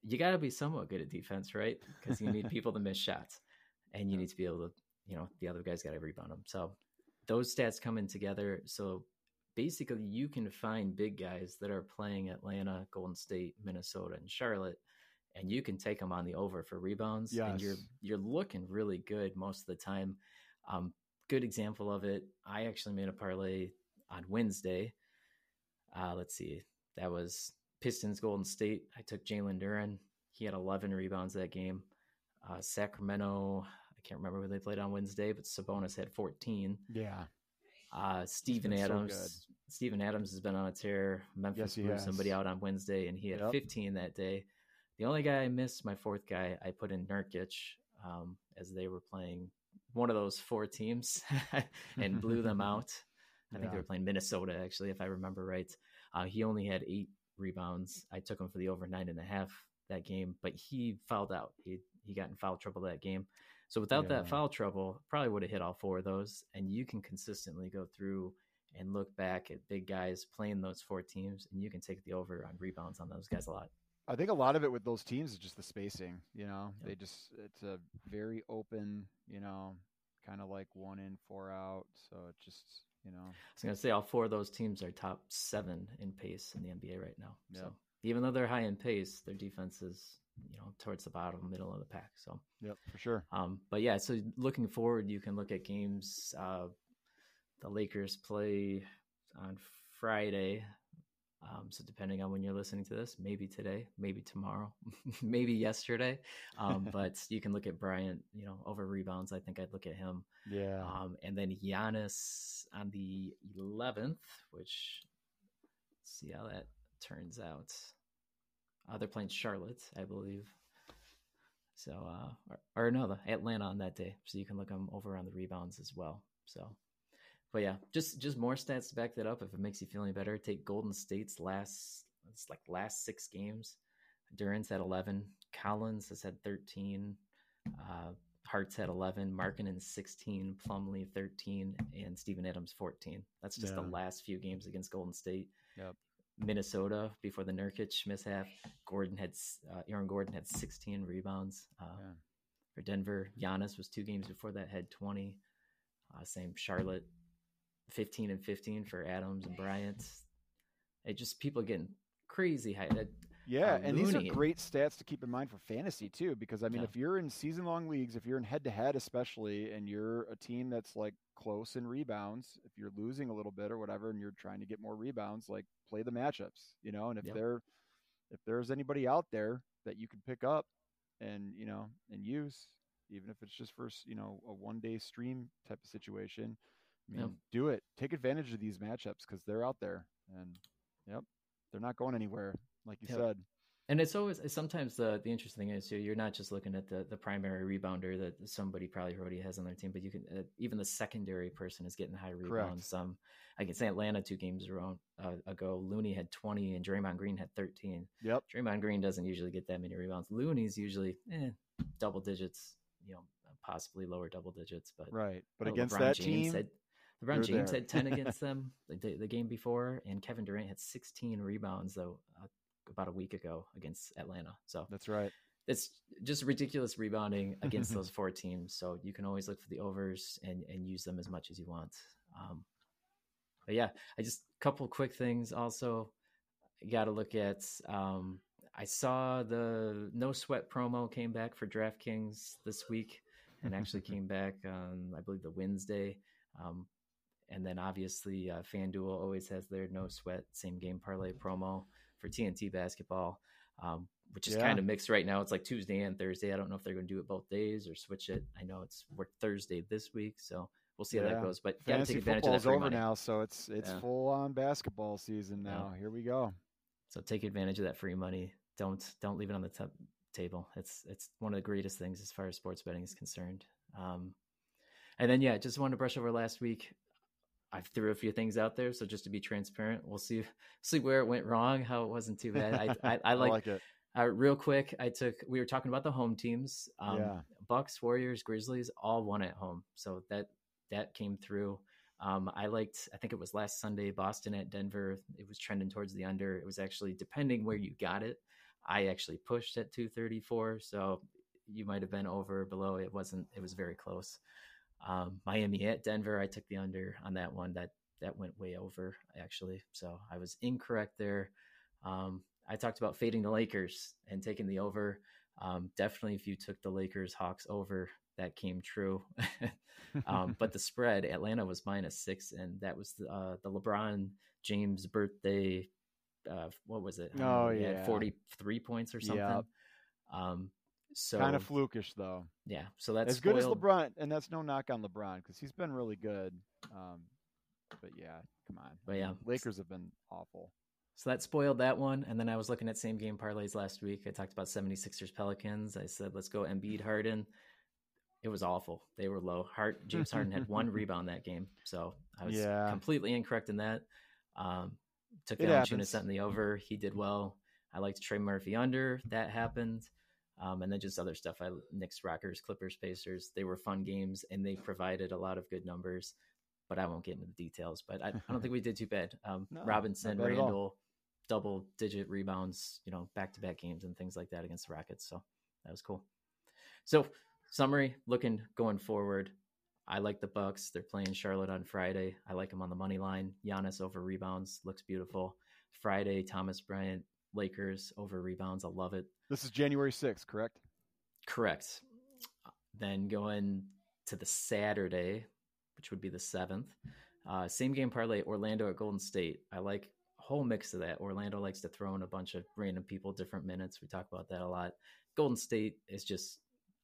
you got to be somewhat good at defense, right? Because you need people to miss shots, and you need to be able to, the other guy's got to rebound them. So those stats come in together. So basically you can find big guys that are playing Atlanta, Golden State, Minnesota, and Charlotte, and you can take them on the over for rebounds. Yes. And you're looking really good most of the time. Good example of it. I actually made a parlay on Wednesday. Let's see. That was Pistons, Golden State. I took Jalen Duren. He had 11 rebounds that game. Sacramento, I can't remember who they played on Wednesday, but Sabonis had 14. Yeah. Steven Adams has been on a tear. Memphis blew somebody out on Wednesday, and he had 15 that day. The only guy I missed, my fourth guy, I put in Nurkic as they were playing one of those four teams and blew them out. I think they were playing Minnesota, actually, if I remember right. He only had 8 rebounds. I took him for the over 9.5 that game, but he fouled out. He got in foul trouble that game. So without that foul trouble, probably would have hit all four of those. And you can consistently go through and look back at big guys playing those four teams, and you can take the over on rebounds on those guys a lot. I think a lot of it with those teams is just the spacing, it's a very open, kind of like 1 in, 4 out. So it just, I was going to say all four of those teams are top 7 in pace in the NBA right now. Yep. So even though they're high in pace, their defense is, towards the bottom, middle of the pack. So, yep, for sure. But yeah, so looking forward, you can look at games. The Lakers play on Friday. So depending on when you're listening to this, maybe today, maybe tomorrow, maybe yesterday. But you can look at Bryant, over rebounds. I think I'd look at him. Yeah. And then Giannis on the 11th, which see how that turns out. They're playing Charlotte, I believe. So, the Atlanta on that day. So you can look them over on the rebounds as well. So. But yeah, just more stats to back that up. If it makes you feel any better, take Golden State's last 6 games. Durant's had 11. Collins has had 13. Hart's had 11. Markkanen 16. Plumlee 13, and Steven Adams 14. That's just the last few games against Golden State. Yep. Minnesota before the Nurkic mishap. Aaron Gordon had 16 rebounds for Denver. Giannis was 2 games before that, had 20. Same Charlotte. 15 and 15 for Adams and Bryant. It just people getting crazy high. And these are great stats to keep in mind for fantasy too, because I mean, if you're in season long leagues, if you're in head to head, especially, and you're a team that's like close in rebounds, if you're losing a little bit or whatever, and you're trying to get more rebounds, like play the matchups, and if there's anybody out there that you can pick up and, and use, even if it's just for, a 1-day stream type of situation, do it. Take advantage of these matchups because they're out there, and they're not going anywhere, like you said. And it's always sometimes the interesting thing is you're not just looking at the primary rebounder that somebody probably already has on their team, but you can even the secondary person is getting high rebounds. I can say Atlanta 2 games ago, Looney had 20 and Draymond Green had 13. Yep, Draymond Green doesn't usually get that many rebounds. Looney's usually double digits, possibly lower double digits, but right. But against LeBron that James team. LeBron James had 10 against them the game before, and Kevin Durant had 16 rebounds though about a week ago against Atlanta. So that's right. It's just ridiculous rebounding against those 4 teams. So you can always look for the overs and use them as much as you want. But yeah, I just couple quick things. Also, you got to look at. I saw the No Sweat promo came back for DraftKings this week, and actually came back on I believe the Wednesday. And then obviously FanDuel always has their No Sweat Same Game Parlay promo for TNT basketball, which is kind of mixed right now. It's like Tuesday and Thursday. I don't know if they're going to do it both days or switch it. I know it's Thursday this week, so we'll see how that goes. But you got to take advantage of that free money. Fantasy football's over now, so it's full on basketball season now. Yeah. Here we go. So take advantage of that free money. Don't leave it on the table. It's one of the greatest things as far as sports betting is concerned. And then just wanted to brush over last week. I threw a few things out there, so just to be transparent, we'll see where it went wrong, how it wasn't too bad. I like it. Real quick, we were talking about the home teams. Bucks, Warriors, Grizzlies all won at home, so that came through. I think it was last Sunday, Boston at Denver. It was trending towards the under. It was actually, depending where you got it, I actually pushed at 234, so you might have been over or below. It wasn't. It was very close. Miami at Denver, I took the under on that one. That went way over, actually. So I was incorrect there. I talked about fading the Lakers and taking the over. Definitely if you took the Lakers Hawks over, that came true. But the spread, Atlanta was -6, and that was the LeBron James birthday. What was it? Oh, yeah. 43 points or something. Yep. So kind of flukish though. Yeah. So that's as spoiled. Good as LeBron, and that's no knock on LeBron because he's been really good. But yeah, come on. But yeah, Lakers have been awful. So that spoiled that one. And then I was looking at same game parlays last week. I talked about 76ers Pelicans. I said, let's go Embiid Harden. It was awful. They were low. James Harden had one rebound that game. So I was completely incorrect in that. Took Valančiūnas in the over. He did well. I liked Trey Murphy under. That happened. And then just other stuff. Knicks, Rockers, Clippers, Pacers. They were fun games, and they provided a lot of good numbers. But I won't get into the details. But I don't think we did too bad. Robinson, Randall, double-digit rebounds, back-to-back games and things like that against the Rockets. So that was cool. So summary, going forward, I like the Bucks. They're playing Charlotte on Friday. I like them on the money line. Giannis over rebounds. Looks beautiful. Friday, Thomas Bryant, Lakers over rebounds. I love it. This is January 6th, correct? Correct. Then going to the Saturday, which would be the 7th. Same game parlay, Orlando at Golden State. I like whole mix of that. Orlando likes to throw in a bunch of random people, different minutes. We talk about that a lot. Golden State is just,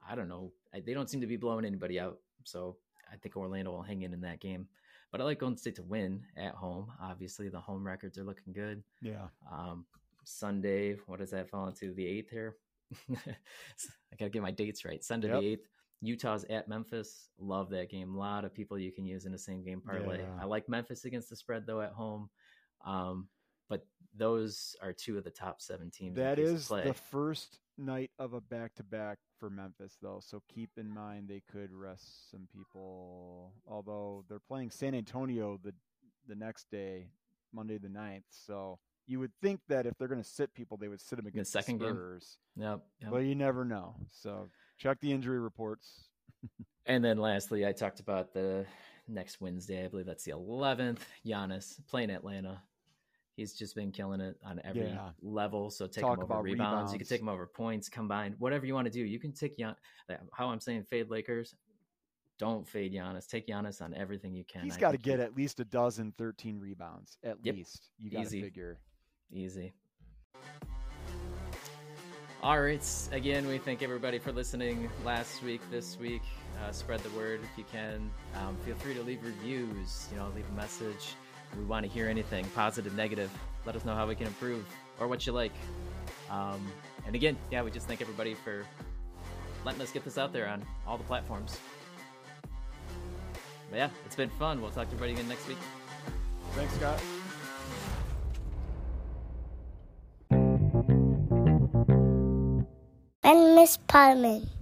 I don't know. They don't seem to be blowing anybody out. So I think Orlando will hang in that game. But I like Golden State to win at home. Obviously, the home records are looking good. Yeah. Sunday, what does that fall into? The 8th here? I got to get my dates right. Sunday the 8th. Utah's at Memphis. Love that game. A lot of people you can use in a same game parlay. Yeah. I like Memphis against the spread, though, at home. But those are two of the top 7 teams. That is the first night of a back-to-back for Memphis, though. So keep in mind they could rest some people, although they're playing San Antonio the next day, Monday the 9th. So you would think that if they're going to sit people, they would sit them against the second Spurs. Yep. But you never know. So check the injury reports. And then lastly, I talked about the next Wednesday. I believe that's the 11th. Giannis playing Atlanta. He's just been killing it on every level. So take him over rebounds. You can take him over points combined. Whatever you want to do, you can take Giannis. How I'm saying fade Lakers. Don't fade Giannis. Take Giannis on everything you can. He's got to get at least 13 rebounds. At least. You got to figure. Easy. All right. Again, we thank everybody for listening last week, this week. Spread the word if you can. Feel free to leave reviews. Leave a message. We want to hear anything, positive, negative. Let us know how we can improve or what you like. And again, we just thank everybody for letting us get this out there on all the platforms. But it's been fun. We'll talk to everybody again next week. Thanks, Scott. Menace Podman.